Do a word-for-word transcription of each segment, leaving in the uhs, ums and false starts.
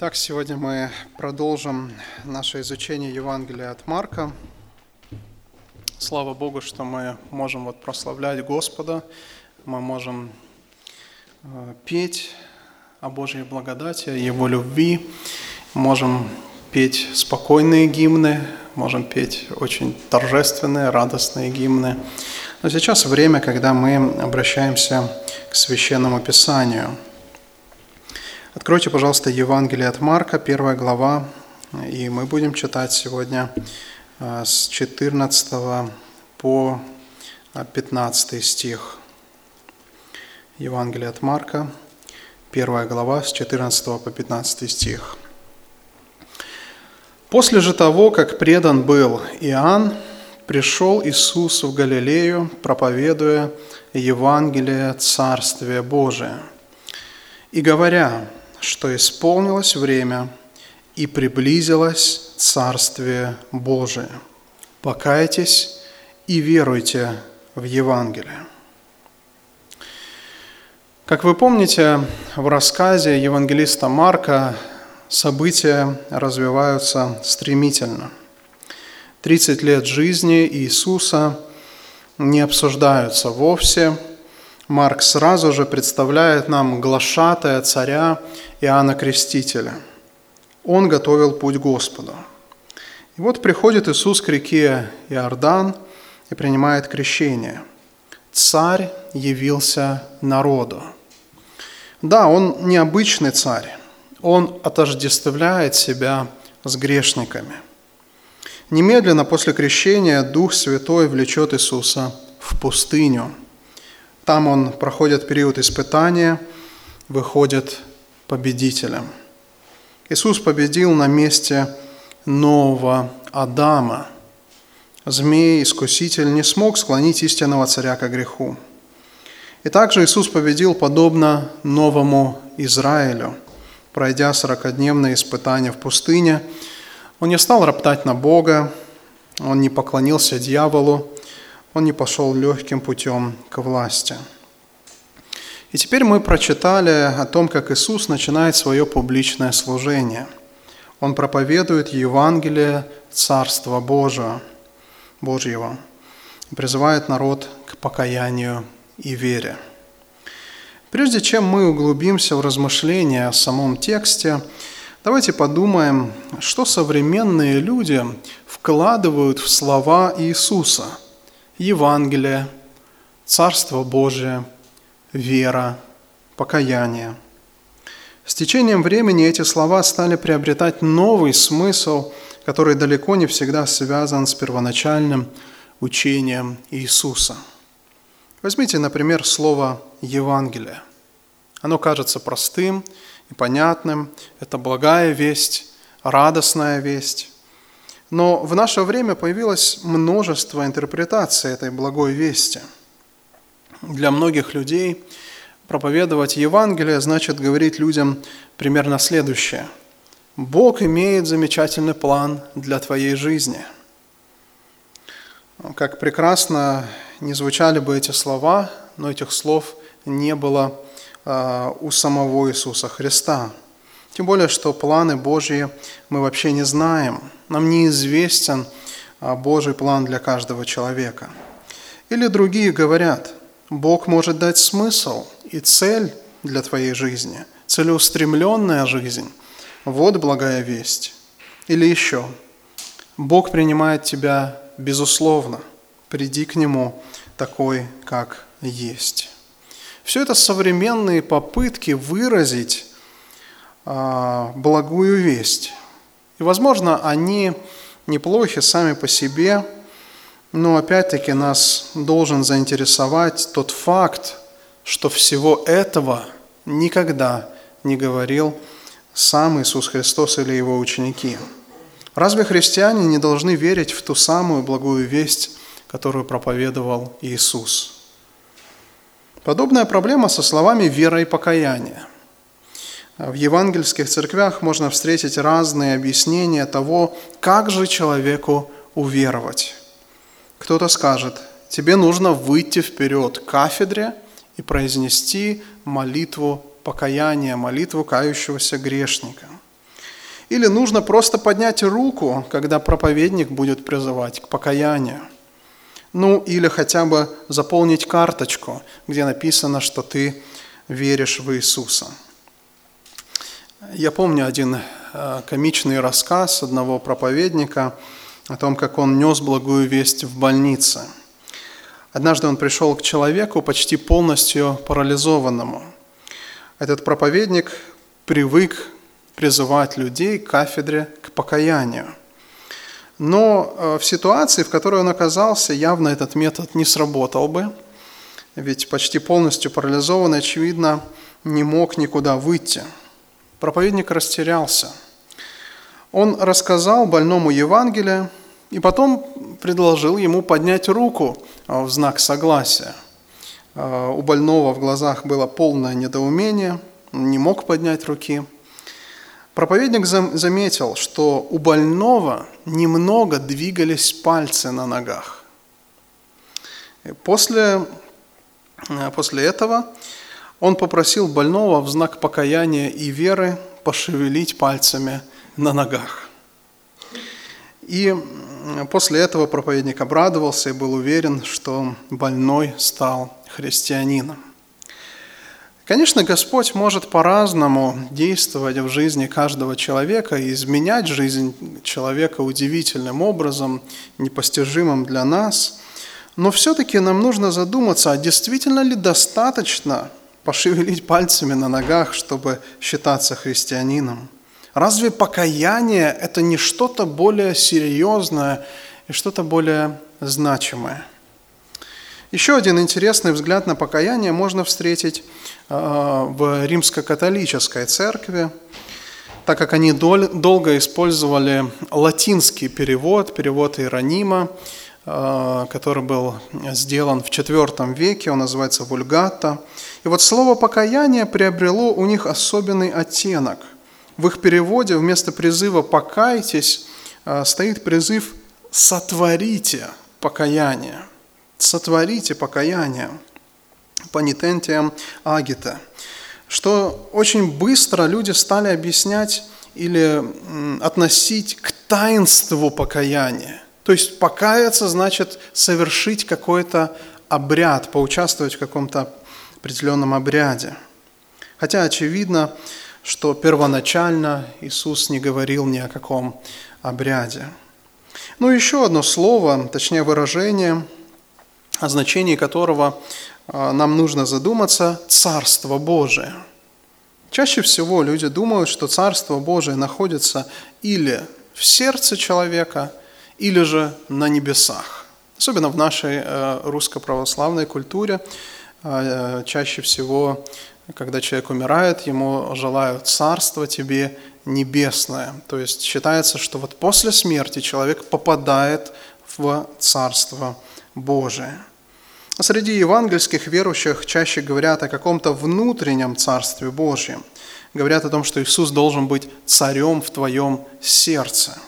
Так, сегодня мы продолжим наше изучение Евангелия от Марка. Слава Богу, что мы можем вот прославлять Господа, мы можем петь о Божьей благодати, о Его любви, можем петь спокойные гимны, можем петь очень торжественные, радостные гимны. Но сейчас время, когда мы обращаемся к Священному Писанию. Откройте, пожалуйста, Евангелие от Марка, первая глава, и мы будем читать сегодня с четырнадцатого по пятнадцатый стих. Евангелие от Марка, первая глава, с четырнадцатого по пятнадцатый стих. «После же того, как предан был Иоанн, пришел Иисус в Галилею, проповедуя Евангелие Царствия Божия, и говоря, что исполнилось время, и приблизилось Царствие Божие. Покайтесь и веруйте в Евангелие». Как вы помните, в рассказе евангелиста Марка события развиваются стремительно. тридцать лет жизни Иисуса не обсуждаются вовсе. Марк сразу же представляет нам глашатая царя Иоанна Крестителя. Он готовил путь Господу. И вот приходит Иисус к реке Иордан и принимает крещение. Царь явился народу. Да, он необычный царь. Он отождествляет себя с грешниками. Немедленно после крещения Дух Святой влечет Иисуса в пустыню. Там он проходит период испытания, выходит победителем. Иисус победил на месте нового Адама. Змей-искуситель не смог склонить истинного царя ко греху. И также Иисус победил подобно новому Израилю. Пройдя сорокадневные испытания в пустыне, он не стал роптать на Бога, он не поклонился дьяволу, он не пошел легким путем к власти. И теперь мы прочитали о том, как Иисус начинает свое публичное служение. Он проповедует Евангелие Царства Божьего, Божьего, призывает народ к покаянию и вере. Прежде чем мы углубимся в размышления о самом тексте, давайте подумаем, что современные люди вкладывают в слова Иисуса. Евангелие, Царство Божие, вера, покаяние. С течением времени эти слова стали приобретать новый смысл, который далеко не всегда связан с первоначальным учением Иисуса. Возьмите, например, слово «Евангелие». Оно кажется простым и понятным. Это благая весть, радостная весть. Но в наше время появилось множество интерпретаций этой благой вести. Для многих людей проповедовать Евангелие значит говорить людям примерно следующее. «Бог имеет замечательный план для твоей жизни». Как прекрасно не звучали бы эти слова, но этих слов не было у самого Иисуса Христа. Тем более, что планы Божьи мы вообще не знаем. Нам неизвестен Божий план для каждого человека. Или другие говорят, Бог может дать смысл и цель для твоей жизни, целеустремленная жизнь. Вот благая весть. Или еще, Бог принимает тебя безусловно. Приди к Нему такой, как есть. Все это современные попытки выразить благую весть. И, возможно, они неплохи сами по себе, но опять-таки нас должен заинтересовать тот факт, что всего этого никогда не говорил сам Иисус Христос или Его ученики. Разве христиане не должны верить в ту самую благую весть, которую проповедовал Иисус? Подобная проблема со словами «вера» и «покаяние». В евангельских церквях можно встретить разные объяснения того, как же человеку уверовать. Кто-то скажет, тебе нужно выйти вперед к кафедре и произнести молитву покаяния, молитву кающегося грешника. или нужно просто поднять руку, когда проповедник будет призывать к покаянию. Ну, или хотя бы заполнить карточку, где написано, что ты веришь в Иисуса. Я помню один комичный рассказ одного проповедника о том, как он нес благую весть в больнице. Однажды он пришел к человеку почти полностью парализованному. Этот проповедник привык призывать людей к кафедре, к покаянию. Но в ситуации, в которой он оказался, явно этот метод не сработал бы, ведь почти полностью парализованный, очевидно, не мог никуда выйти. Проповедник растерялся. Он рассказал больному Евангелие и потом предложил ему поднять руку в знак согласия. У больного в глазах было полное недоумение, он не мог поднять руки. Проповедник заметил, что у больного немного двигались пальцы на ногах. После, после этого он попросил больного в знак покаяния и веры пошевелить пальцами на ногах. И после этого проповедник обрадовался и был уверен, что больной стал христианином. Конечно, Господь может по-разному действовать в жизни каждого человека и изменять жизнь человека удивительным образом, непостижимым для нас. Но все-таки нам нужно задуматься, а действительно ли достаточно пошевелить пальцами на ногах, чтобы считаться христианином? Разве покаяние – это не что-то более серьезное и что-то более значимое? Еще один интересный взгляд на покаяние можно встретить в римско-католической церкви, так как они дол- долго использовали латинский перевод, перевод Иеронима, который был сделан в четвёртом веке, он называется «Вульгата». И вот слово «покаяние» приобрело у них особенный оттенок. В их переводе вместо призыва «покайтесь» стоит призыв «сотворите покаяние». «Сотворите покаяние» – «понитентиам агите», что очень быстро люди стали объяснять или относить к таинству покаяния. То есть покаяться значит совершить какой-то обряд, поучаствовать в каком-то определенном обряде. Хотя очевидно, что первоначально Иисус не говорил ни о каком обряде. Ну, еще одно слово, точнее выражение, о значении которого нам нужно задуматься – «Царство Божие». Чаще всего люди думают, что Царство Божие находится или в сердце человека, или же на небесах. Особенно в нашей русско-православной культуре чаще всего, когда человек умирает, ему желают «Царство тебе небесное». То есть считается, что вот после смерти человек попадает в Царство Божие. Среди евангельских верующих чаще говорят о каком-то внутреннем Царстве Божьем. Говорят о том, что Иисус должен быть царем в твоем сердце.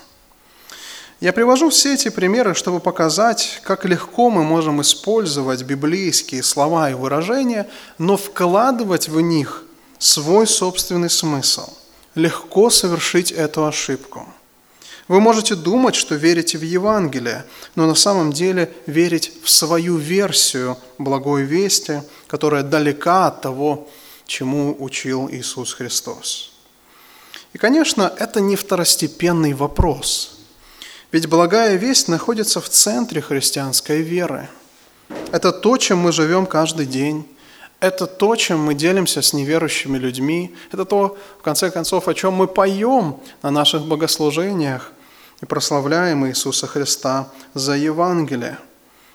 Я привожу все эти примеры, чтобы показать, как легко мы можем использовать библейские слова и выражения, но вкладывать в них свой собственный смысл. Легко совершить эту ошибку. Вы можете думать, что верите в Евангелие, но на самом деле верить в свою версию благой вести, которая далека от того, чему учил Иисус Христос. И, конечно, это не второстепенный вопрос. Ведь благая весть находится в центре христианской веры. Это то, чем мы живем каждый день. Это то, чем мы делимся с неверующими людьми. Это то, в конце концов, о чем мы поем на наших богослужениях и прославляем Иисуса Христа за Евангелие.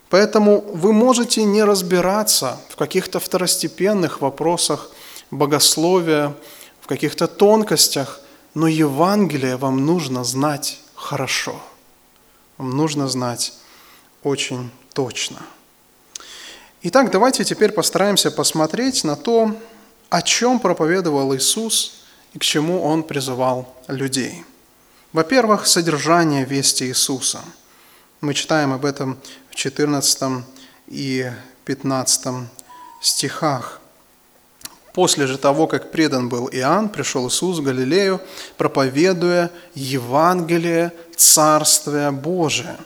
Поэтому вы можете не разбираться в каких-то второстепенных вопросах богословия, в каких-то тонкостях, но Евангелие вам нужно знать хорошо. Вам нужно знать очень точно. Итак, давайте теперь постараемся посмотреть на то, о чем проповедовал Иисус и к чему Он призывал людей. Во-первых, содержание вести Иисуса. Мы читаем об этом в четырнадцатом и пятнадцатом стихах. После же того, как предан был Иоанн, пришел Иисус в Галилею, проповедуя Евангелие Царствия Божия,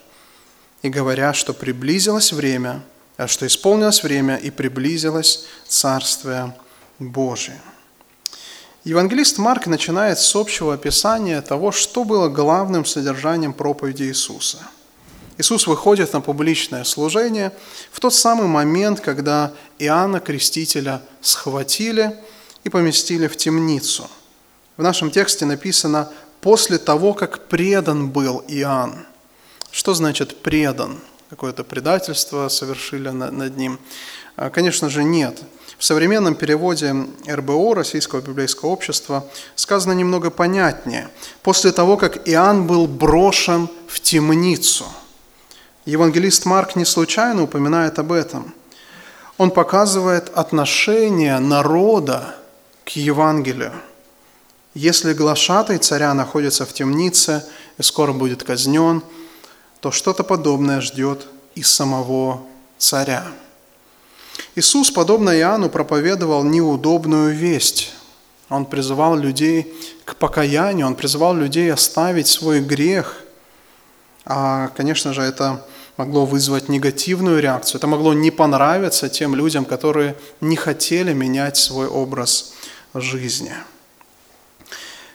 и говоря, что приблизилось время, что исполнилось время и приблизилось Царствие Божие. Евангелист Марк начинает с общего описания того, что было главным содержанием проповеди Иисуса. Иисус выходит на публичное служение в тот самый момент, когда Иоанна Крестителя схватили и поместили в темницу. В нашем тексте написано «после того, как предан был Иоанн». Что значит «предан»? Какое-то предательство совершили над ним? Конечно же, нет. В современном переводе эр бэ о, Российского библейского общества, сказано немного понятнее. «После того, как Иоанн был брошен в темницу». Евангелист Марк не случайно упоминает об этом. Он показывает отношение народа к Евангелию. Если глашатай царя находится в темнице и скоро будет казнен, то что-то подобное ждет и самого царя. Иисус, подобно Иоанну, проповедовал неудобную весть. Он призывал людей к покаянию, он призывал людей оставить свой грех. А, конечно же, это могло вызвать негативную реакцию. Это могло не понравиться тем людям, которые не хотели менять свой образ жизни.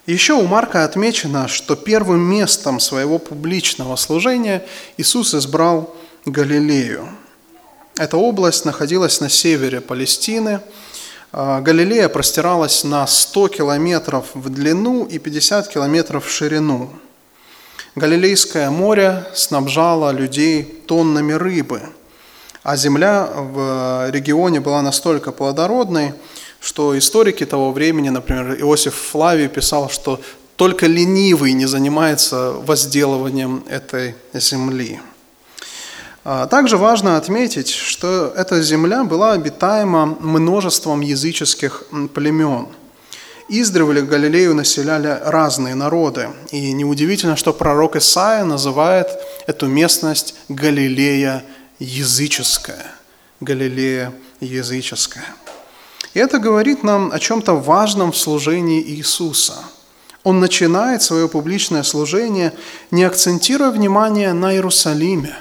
Еще у Марка отмечено, что первым местом своего публичного служения Иисус избрал Галилею. Эта область находилась на севере Палестины. Галилея простиралась на сто километров в длину и пятьдесят километров в ширину. Галилейское море снабжало людей тоннами рыбы, а земля в регионе была настолько плодородной, что историки того времени, например, Иосиф Флавий писал, что только ленивый не занимается возделыванием этой земли. Также важно отметить, что эта земля была обитаема множеством языческих племен. Издревле Галилею населяли разные народы, и неудивительно, что пророк Исаия называет эту местность Галилея языческая. Галилея языческая. И это говорит нам о чем-то важном в служении Иисуса. Он начинает свое публичное служение, не акцентируя внимание на Иерусалиме,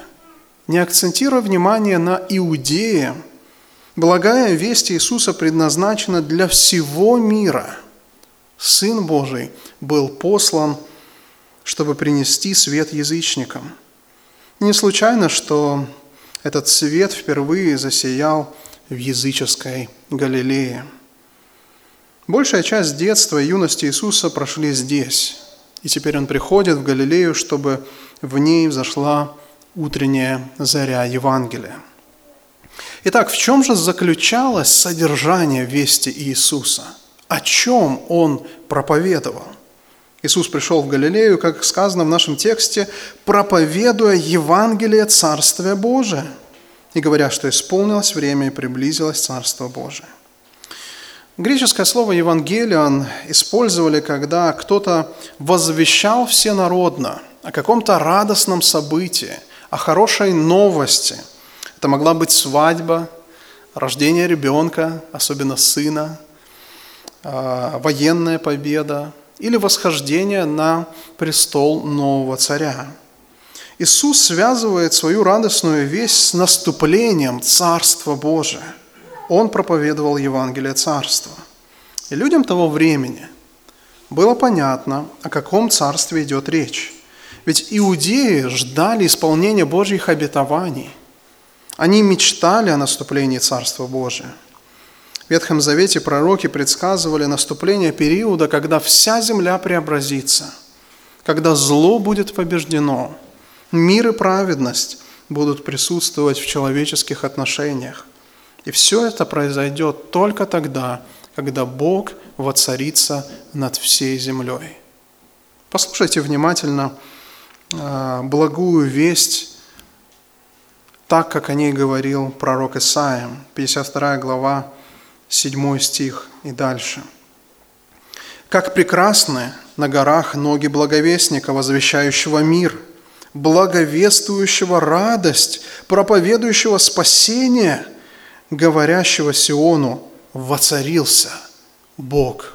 не акцентируя внимание на Иудее. Благая весть Иисуса предназначена для всего мира. Сын Божий был послан, чтобы принести свет язычникам. Не случайно, что этот свет впервые засиял в языческой Галилее. Большая часть детства и юности Иисуса прошли здесь, и теперь Он приходит в Галилею, чтобы в ней взошла утренняя заря Евангелия. Итак, в чем же заключалось содержание вести Иисуса? О чем Он проповедовал? Иисус пришел в Галилею, как сказано в нашем тексте, проповедуя Евангелие Царствия Божия и говоря, что исполнилось время и приблизилось Царство Божие. Греческое слово «евангелион» использовали, когда кто-то возвещал всенародно о каком-то радостном событии, о хорошей новости. Это могла быть свадьба, рождение ребенка, особенно сына, военная победа или восхождение на престол нового царя. Иисус связывает свою радостную весть с наступлением Царства Божия. Он проповедовал Евангелие Царства. И людям того времени было понятно, о каком царстве идет речь. Ведь иудеи ждали исполнения Божьих обетований. Они мечтали о наступлении Царства Божия. В Ветхом Завете пророки предсказывали наступление периода, когда вся земля преобразится, когда зло будет побеждено, мир и праведность будут присутствовать в человеческих отношениях. И все это произойдет только тогда, когда Бог воцарится над всей землей. Послушайте внимательно благую весть, так, как о ней говорил пророк Исаия, пятьдесят вторая глава, седьмой стих и дальше. «Как прекрасны на горах ноги благовестника, возвещающего мир, благовествующего радость, проповедующего спасение, говорящего Сиону: воцарился Бог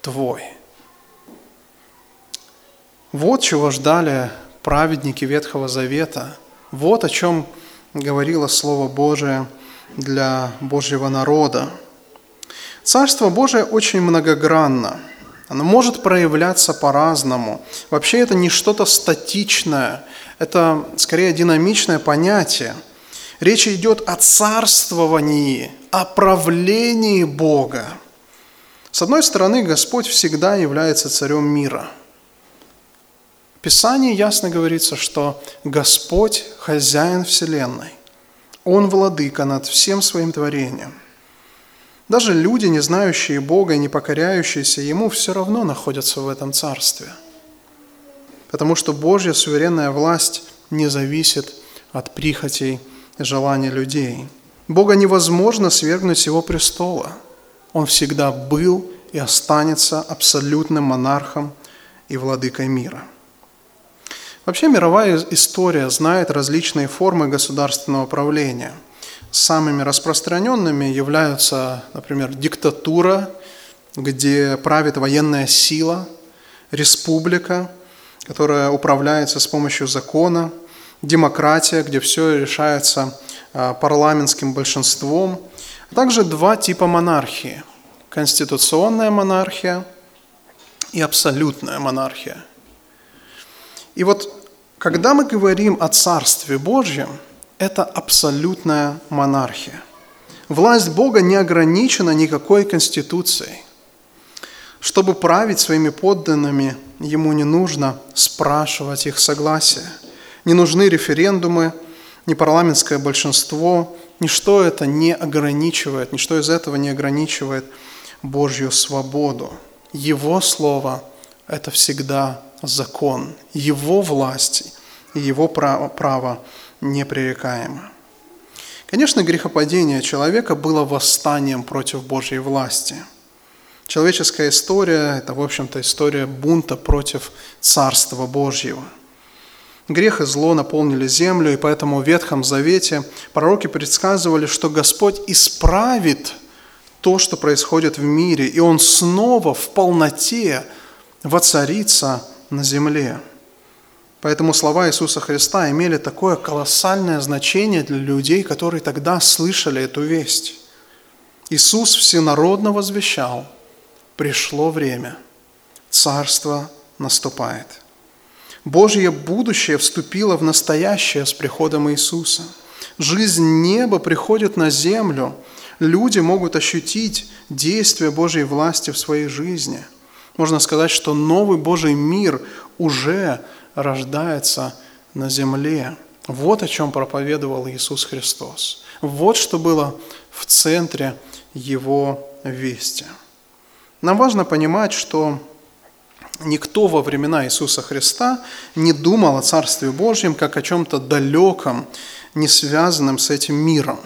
твой». Вот чего ждали праведники Ветхого Завета. Вот о чем говорило Слово Божие для Божьего народа. Царство Божие очень многогранно. Оно может проявляться по-разному. Вообще это не что-то статичное, это скорее динамичное понятие. Речь идет о царствовании, о правлении Бога. С одной стороны, Господь всегда является царем мира. В Писании ясно говорится, что Господь – хозяин вселенной. Он владыка над всем своим творением. Даже люди, не знающие Бога и не покоряющиеся Ему, все равно находятся в этом царстве. Потому что Божья суверенная власть не зависит от прихотей и желаний людей. Бога невозможно свергнуть с Его престола. Он всегда был и останется абсолютным монархом и владыкой мира. Вообще мировая история знает различные формы государственного правления. Самыми распространенными являются, например, диктатура, где правит военная сила, республика, которая управляется с помощью закона, демократия, где все решается парламентским большинством, а также два типа монархии – конституционная монархия и абсолютная монархия. И вот, когда мы говорим о Царстве Божьем, это абсолютная монархия. Власть Бога не ограничена никакой конституцией. Чтобы править своими подданными, Ему не нужно спрашивать их согласия. Не нужны референдумы, ни парламентское большинство. Ничто это не ограничивает, ничто из этого не ограничивает Божью свободу. Его слово – это всегда закон. Его власть и его право, право непререкаемо. Конечно, грехопадение человека было восстанием против Божьей власти. Человеческая история – это, в общем-то, история бунта против Царства Божьего. Грех и зло наполнили землю, и поэтому в Ветхом Завете пророки предсказывали, что Господь исправит то, что происходит в мире, и Он снова в полноте воцарится на земле. Поэтому слова Иисуса Христа имели такое колоссальное значение для людей, которые тогда слышали эту весть. Иисус всенародно возвещал: «Пришло время, Царство наступает». Божье будущее вступило в настоящее с приходом Иисуса. Жизнь неба приходит на землю. Люди могут ощутить действие Божьей власти в своей жизни. Можно сказать, что новый Божий мир уже рождается на земле. Вот о чем проповедовал Иисус Христос. Вот что было в центре Его вести. Нам важно понимать, что никто во времена Иисуса Христа не думал о Царстве Божьем как о чем-то далеком, не связанном с этим миром.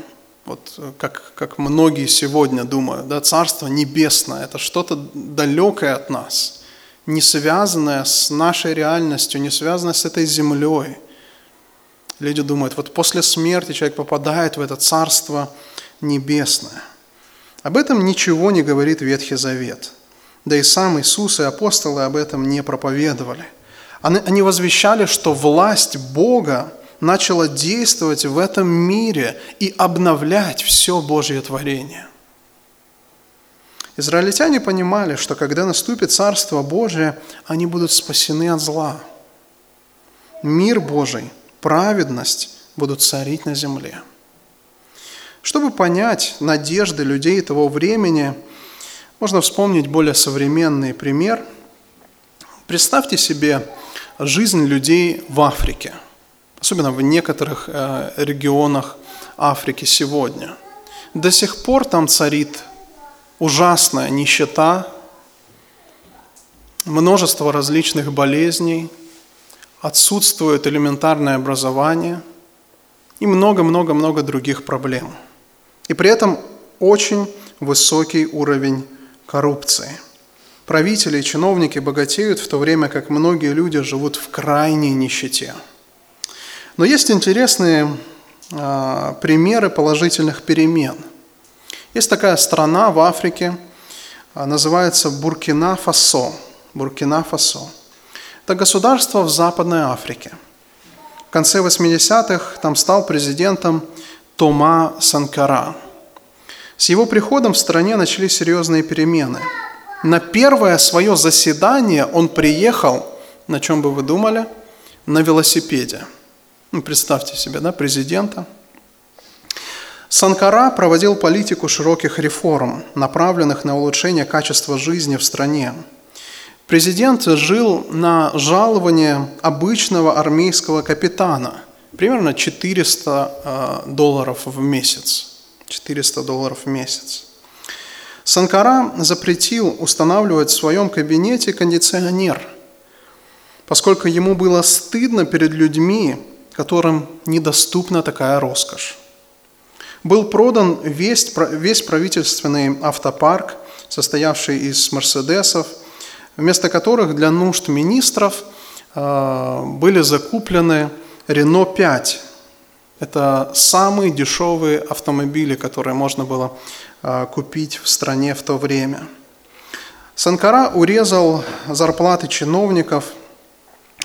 Вот как, как многие сегодня думают, да, Царство Небесное – это что-то далекое от нас, не связанное с нашей реальностью, не связанное с этой землей. Люди думают, вот после смерти человек попадает в это Царство Небесное. Об этом ничего не говорит Ветхий Завет. Да и сам Иисус и апостолы об этом не проповедовали. Они возвещали, что власть Бога начала действовать в этом мире и обновлять все Божье творение. Израильтяне понимали, что когда наступит Царство Божие, они будут спасены от зла. Мир Божий, праведность будут царить на земле. Чтобы понять надежды людей того времени, можно вспомнить более современный пример. Представьте себе жизнь людей в Африке, особенно в некоторых регионах Африки сегодня. До сих пор там царит ужасная нищета, множество различных болезней, отсутствует элементарное образование и много-много-много других проблем. И при этом очень высокий уровень коррупции. Правители и чиновники богатеют, в то время как многие люди живут в крайней нищете. Но есть интересные э, примеры положительных перемен. Есть такая страна в Африке, называется Буркина-Фасо. Буркина-Фасо. Это государство в Западной Африке. В конце восьмидесятых там стал президентом Тома Санкара. С его приходом в стране начались серьезные перемены. На первое свое заседание он приехал, на чем бы вы думали, на велосипеде. Ну, представьте себе, да, президента. Санкара проводил политику широких реформ, направленных на улучшение качества жизни в стране. Президент жил на жаловании обычного армейского капитана, примерно четыреста долларов в месяц. четыреста долларов в месяц. Санкара запретил устанавливать в своем кабинете кондиционер, поскольку ему было стыдно перед людьми, которым недоступна такая роскошь. Был продан весь, весь правительственный автопарк, состоявший из «Мерседесов», вместо которых для нужд министров э, были закуплены Renault пять. Это самые дешевые автомобили, которые можно было э, купить в стране в то время. Санкара урезал зарплаты чиновников,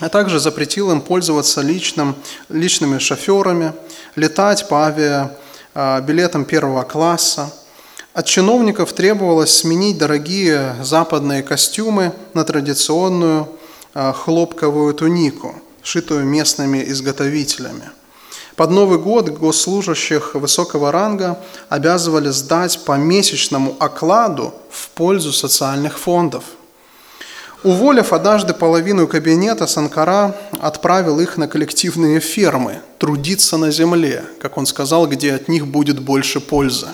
а также запретил им пользоваться личным, личными шоферами, летать по авиабилетам первого класса. От чиновников требовалось сменить дорогие западные костюмы на традиционную хлопковую тунику, шитую местными изготовителями. Под Новый год госслужащих высокого ранга обязывали сдать по месячному окладу в пользу социальных фондов. Уволив однажды половину кабинета, Санкара отправил их на коллективные фермы трудиться на земле, как он сказал, где от них будет больше пользы.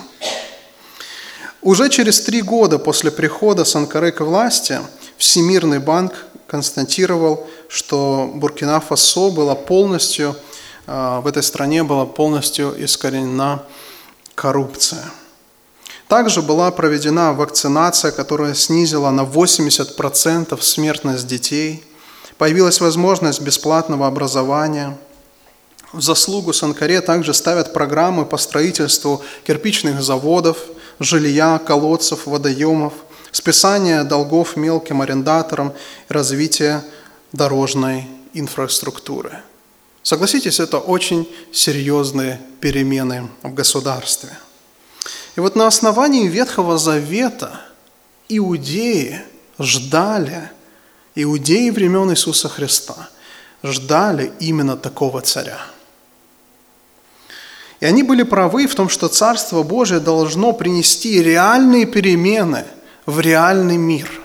Уже через три года после прихода Санкары к власти Всемирный банк констатировал, что Буркина-Фасо была полностью, в этой стране была полностью искоренена коррупция. Также была проведена вакцинация, которая снизила на восемьдесят процентов смертность детей. Появилась возможность бесплатного образования. В заслугу Санкаре также ставят программы по строительству кирпичных заводов, жилья, колодцев, водоемов, списание долгов мелким арендаторам и развитие дорожной инфраструктуры. Согласитесь, это очень серьезные перемены в государстве. И вот на основании Ветхого Завета иудеи ждали, иудеи времен Иисуса Христа, ждали именно такого царя. И они были правы в том, что Царство Божие должно принести реальные перемены в реальный мир.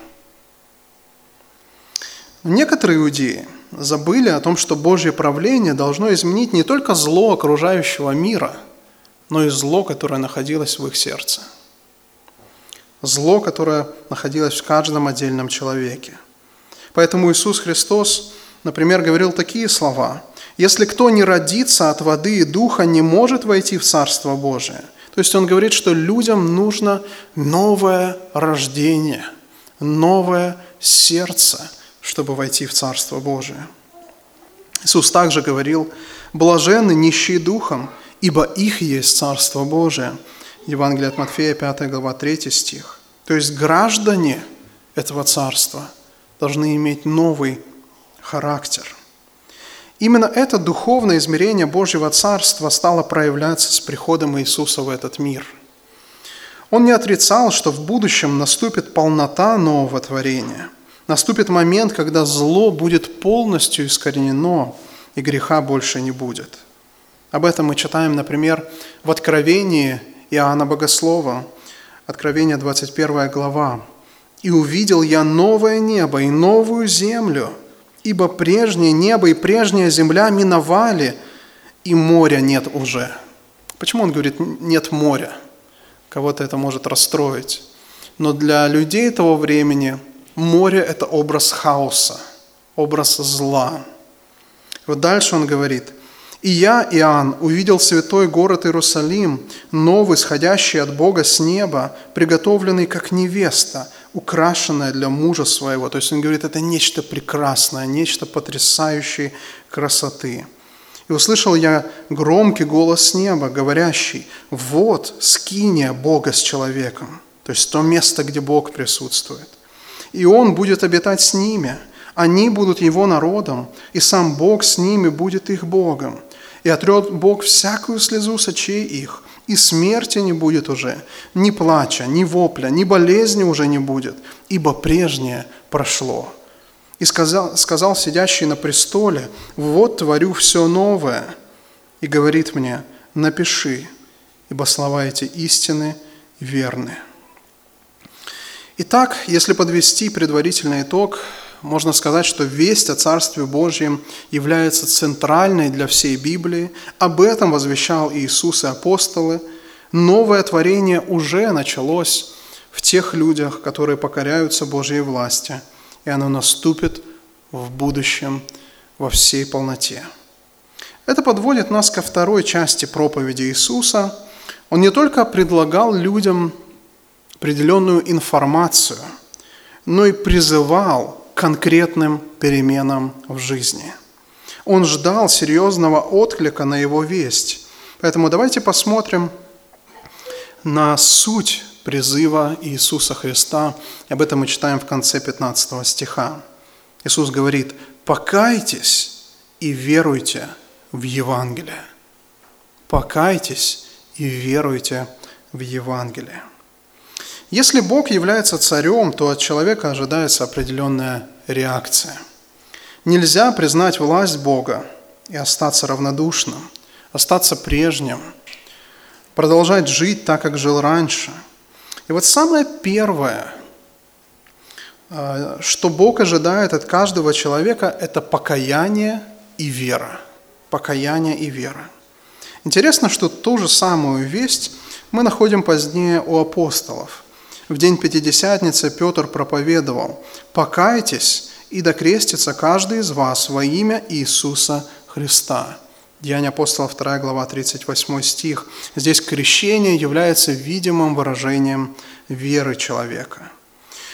Некоторые иудеи забыли о том, что Божье правление должно изменить не только зло окружающего мира, но и зло, которое находилось в их сердце. Зло, которое находилось в каждом отдельном человеке. Поэтому Иисус Христос, например, говорил такие слова: «Если кто не родится от воды и духа, не может войти в Царство Божие». То есть он говорит, что людям нужно новое рождение, новое сердце, чтобы войти в Царство Божие. Иисус также говорил: «Блаженны нищие духом, ибо их есть Царство Божие». Евангелие от Матфея, пятая глава, третий стих. То есть граждане этого царства должны иметь новый характер. Именно это духовное измерение Божьего Царства стало проявляться с приходом Иисуса в этот мир. Он не отрицал, что в будущем наступит полнота нового творения. Наступит момент, когда зло будет полностью искоренено, и греха больше не будет. Об этом мы читаем, например, в Откровении Иоанна Богослова, Откровение двадцать первая глава. «И увидел я новое небо и новую землю, ибо прежнее небо и прежняя земля миновали, и моря нет уже». Почему он говорит «нет моря»? Кого-то это может расстроить. Но для людей того времени море – это образ хаоса, образ зла. Вот дальше он говорит: «И я, Иоанн, увидел святой город Иерусалим, новый, сходящий от Бога с неба, приготовленный как невеста, украшенная для мужа своего». То есть он говорит, это нечто прекрасное, нечто потрясающей красоты. «И услышал я громкий голос с неба, говорящий: вот скиния Бога с человеком». то есть то место, где Бог присутствует. И Он будет обитать с ними, они будут Его народом, и сам Бог с ними будет их Богом. И отрет Бог всякую слезу с очей их, и смерти не будет уже, ни плача, ни вопля, ни болезни уже не будет, ибо прежнее прошло. И сказал, сказал сидящий на престоле: «Вот творю все новое». И говорит мне: «Напиши, ибо слова эти истины верны». Итак, если подвести предварительный итог, можно сказать, что весть о Царстве Божьем является центральной для всей Библии. Об этом возвещал Иисус и апостолы. Новое творение уже началось в тех людях, которые покоряются Божьей власти, и оно наступит в будущем во всей полноте. Это подводит нас ко второй части проповеди Иисуса. Он не только предлагал людям определенную информацию, но и призывал к конкретным переменам в жизни. Он ждал серьезного отклика на его весть. Поэтому давайте посмотрим на суть призыва Иисуса Христа. Об этом мы читаем в конце пятнадцатого стиха. Иисус говорит: «Покайтесь и веруйте в Евангелие». Покайтесь и веруйте в Евангелие. Если Бог является царем, то от человека ожидается определенная реакция. Нельзя признать власть Бога и остаться равнодушным, остаться прежним, продолжать жить так, как жил раньше. И вот самое первое, что Бог ожидает от каждого человека, это покаяние и вера. Покаяние и вера. Интересно, что ту же самую весть мы находим позднее у апостолов. В день Пятидесятницы Петр проповедовал: «Покайтесь, и докрестится каждый из вас во имя Иисуса Христа». Деяния апостолов, вторая глава, тридцать восьмой стих. Здесь крещение является видимым выражением веры человека.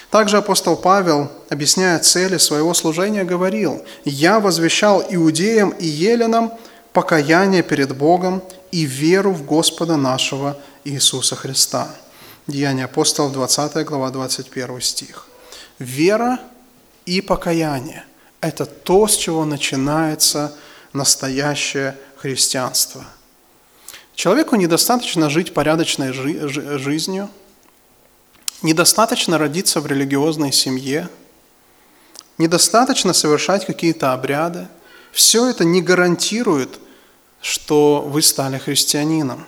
Также апостол Павел, объясняя цели своего служения, говорил: «Я возвещал иудеям и еленам покаяние перед Богом и веру в Господа нашего Иисуса Христа». Деяния апостолов, двадцатая глава, двадцать первый стих. Вера и покаяние – это то, с чего начинается настоящее христианство. Человеку недостаточно жить порядочной жи- жи- жизнью, недостаточно родиться в религиозной семье, недостаточно совершать какие-то обряды. Все это не гарантирует, что вы стали христианином.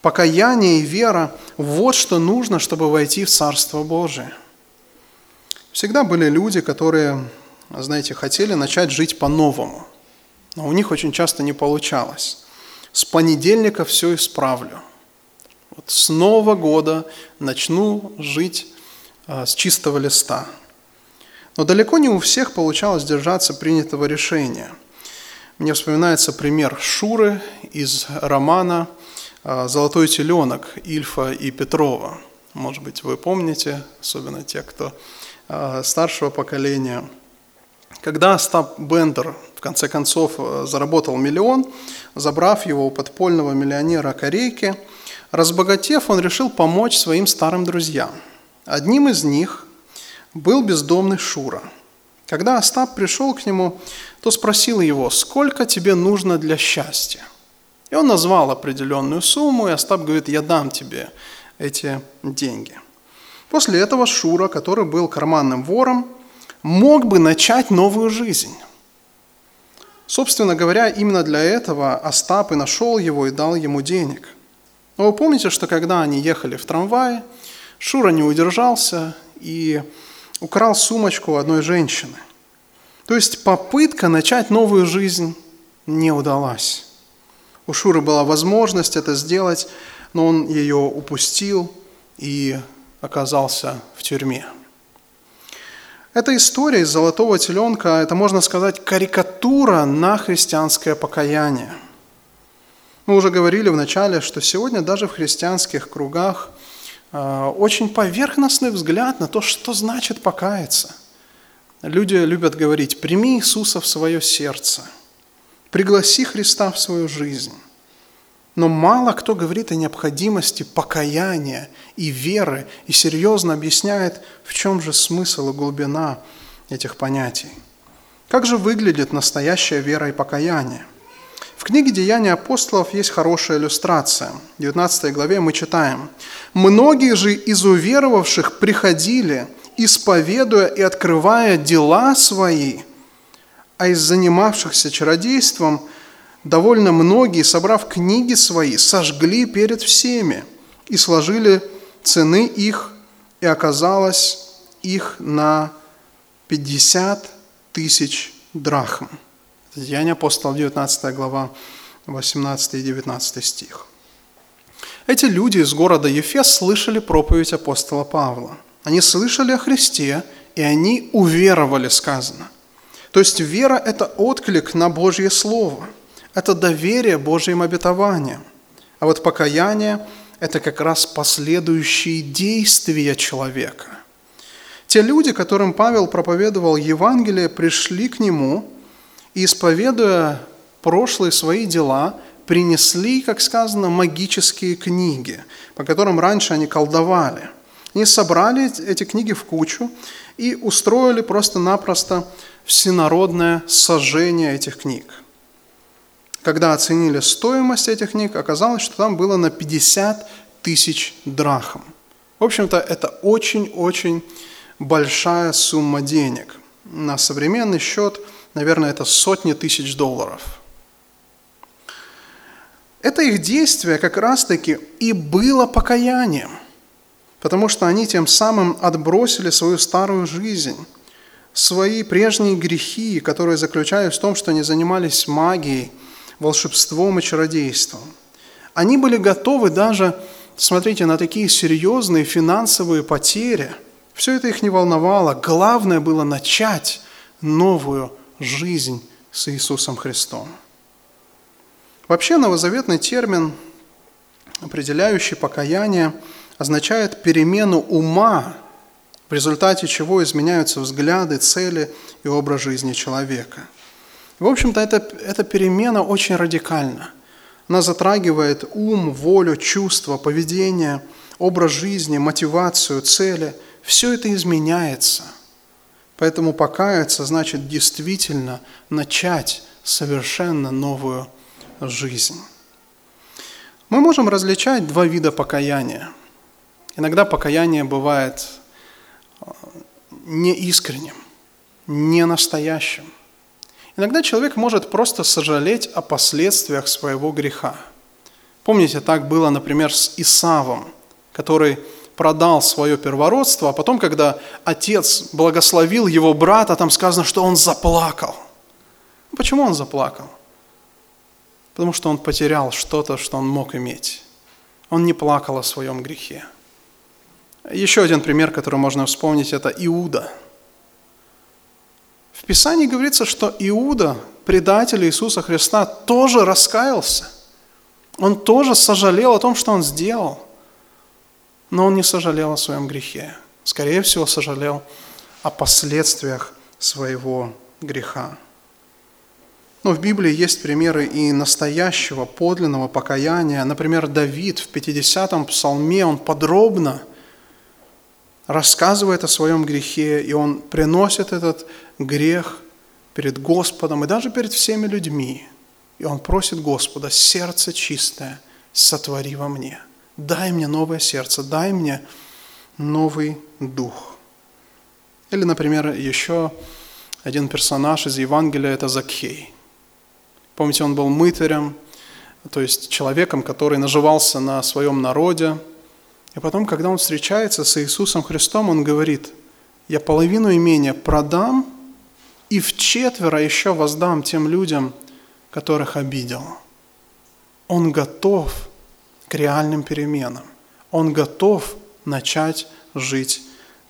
Покаяние и вера – вот что нужно, чтобы войти в Царство Божие. Всегда были люди, которые, знаете, хотели начать жить по-новому, но у них очень часто не получалось. С понедельника все исправлю. Вот с Нового года начну жить а, с чистого листа. Но далеко не у всех получалось держаться принятого решения. Мне вспоминается пример Шуры из романа «Золотой теленок» Ильфа и Петрова. Может быть, вы помните, особенно те, кто старшего поколения. Когда Остап Бендер, в конце концов, заработал миллион, забрав его у подпольного миллионера Корейки, разбогатев, он решил помочь своим старым друзьям. Одним из них был бездомный Шура. Когда Остап пришел к нему, то спросил его: «Сколько тебе нужно для счастья?» И он назвал определенную сумму, и Остап говорит: «Я дам тебе эти деньги». После этого Шура, который был карманным вором, мог бы начать новую жизнь. Собственно говоря, именно для этого Остап и нашел его и дал ему денег. Но вы помните, что когда они ехали в трамвае, Шура не удержался и украл сумочку одной женщины. То есть попытка начать новую жизнь не удалась. У Шуры была возможность это сделать, но он ее упустил и оказался в тюрьме. Эта история из «Золотого теленка» – это, можно сказать, карикатура на христианское покаяние. Мы уже говорили вначале, что сегодня даже в христианских кругах очень поверхностный взгляд на то, что значит покаяться. Люди любят говорить: «Прими Иисуса в свое сердце», «Пригласи Христа в свою жизнь». Но мало кто говорит о необходимости покаяния и веры и серьезно объясняет, в чем же смысл и глубина этих понятий. Как же выглядит настоящая вера и покаяние? В книге «Деяния апостолов» есть хорошая иллюстрация. В девятнадцатой главе мы читаем: «Многие же из уверовавших приходили, исповедуя и открывая дела свои, а из занимавшихся чародейством довольно многие, собрав книги свои, сожгли перед всеми и сложили цены их, и оказалось их на пятьдесят тысяч драхм». Деяния апостолов, девятнадцатая глава, восемнадцатый и девятнадцатый стих. Эти люди из города Ефес слышали проповедь апостола Павла. Они слышали о Христе, и они уверовали, сказано. То есть вера – это отклик на Божье Слово, это доверие Божьим обетованиям. А вот покаяние – это как раз последующие действия человека. Те люди, которым Павел проповедовал Евангелие, пришли к нему и, исповедуя прошлые свои дела, принесли, как сказано, магические книги, по которым раньше они колдовали. Они собрали эти книги в кучу и устроили просто-напросто всенародное сожжение этих книг. Когда оценили стоимость этих книг, оказалось, что там было на пятьдесят тысяч драхм. В общем-то, это очень-очень большая сумма денег. На современный счет, наверное, это сотни тысяч долларов. Это их действие как раз-таки и было покаянием, потому что они тем самым отбросили свою старую жизнь, свои прежние грехи, которые заключались в том, что они занимались магией, волшебством и чародейством. Они были готовы даже, смотрите, на такие серьезные финансовые потери. Все это их не волновало. Главное было начать новую жизнь с Иисусом Христом. Вообще, новозаветный термин, определяющий покаяние, означает перемену ума, в результате чего изменяются взгляды, цели и образ жизни человека. В общем-то, это, эта перемена очень радикальна. Она затрагивает ум, волю, чувства, поведение, образ жизни, мотивацию, цели. Все это изменяется. Поэтому покаяться значит действительно начать совершенно новую жизнь. Мы можем различать два вида покаяния. Иногда покаяние бывает неискренним, ненастоящим. Иногда человек может просто сожалеть о последствиях своего греха. Помните, так было, например, с Исавом, который продал свое первородство, а потом, когда отец благословил его брата, там сказано, что он заплакал. Почему он заплакал? Потому что он потерял что-то, что он мог иметь. Он не плакал о своем грехе. Еще один пример, который можно вспомнить, это Иуда. В Писании говорится, что Иуда, предатель Иисуса Христа, тоже раскаялся. Он тоже сожалел о том, что он сделал. Но он не сожалел о своем грехе. Скорее всего, сожалел о последствиях своего греха. Но в Библии есть примеры и настоящего, подлинного покаяния. Например, Давид в пятидесятом псалме, он подробно рассказывает о своем грехе, и он приносит этот грех перед Господом и даже перед всеми людьми. И он просит Господа: «Сердце чистое сотвори во мне». Дай мне новое сердце, дай мне новый дух. Или, например, еще один персонаж из Евангелия – это Закхей. Помните, он был мытарем, то есть человеком, который наживался на своем народе. И потом, когда он встречается с Иисусом Христом, он говорит: «Я половину имения продам и вчетверо еще воздам тем людям, которых обидел». Он готов к реальным переменам. Он готов начать жить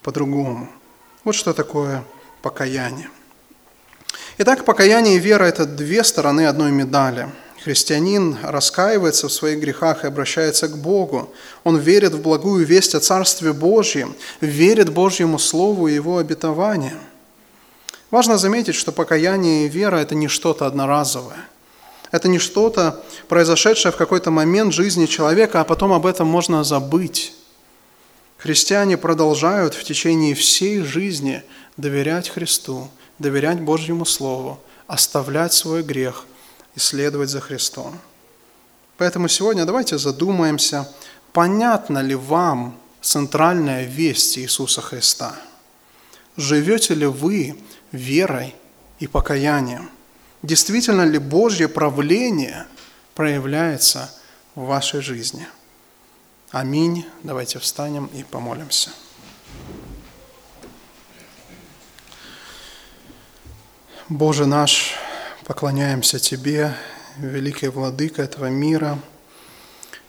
по-другому. Вот что такое покаяние. Итак, покаяние и вера – это две стороны одной медали. Христианин раскаивается в своих грехах и обращается к Богу. Он верит в благую весть о Царстве Божьем, верит Божьему Слову и Его обетованиям. Важно заметить, что покаяние и вера – это не что-то одноразовое. Это не что-то, произошедшее в какой-то момент жизни человека, а потом об этом можно забыть. Христиане продолжают в течение всей жизни доверять Христу, доверять Божьему Слову, оставлять свой грех и следовать за Христом. Поэтому сегодня давайте задумаемся, понятна ли вам центральная весть Иисуса Христа? Живете ли вы верой и покаянием? Действительно ли Божье правление проявляется в вашей жизни? Аминь. Давайте встанем и помолимся. Боже наш, поклоняемся Тебе, великий Владыка этого мира.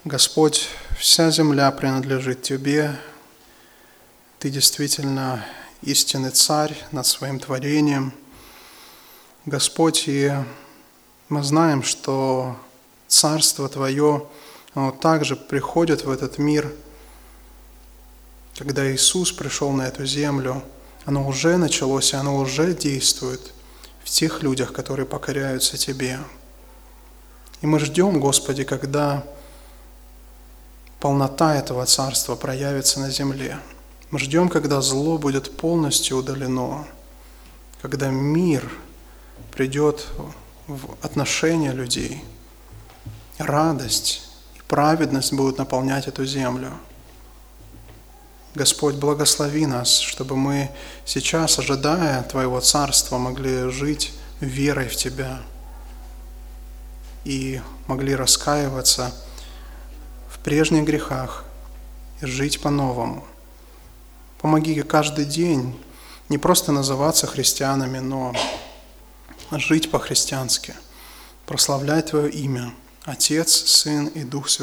Господь, вся земля принадлежит Тебе. Ты действительно истинный Царь над Своим творением. Господь, и мы знаем, что Царство Твое, оно также приходит в этот мир, когда Иисус пришел на эту землю. Оно уже началось, и оно уже действует в тех людях, которые покоряются Тебе. И мы ждем, Господи, когда полнота этого царства проявится на земле. Мы ждем, когда зло будет полностью удалено, когда мир придет в отношения людей, радость и праведность будут наполнять эту землю. Господь, благослови нас, чтобы мы сейчас, ожидая Твоего Царства, могли жить верой в Тебя и могли раскаиваться в прежних грехах и жить по-новому. Помоги каждый день не просто называться христианами, но жить по-христиански, прославлять Твое имя, Отец, Сын и Дух Святой.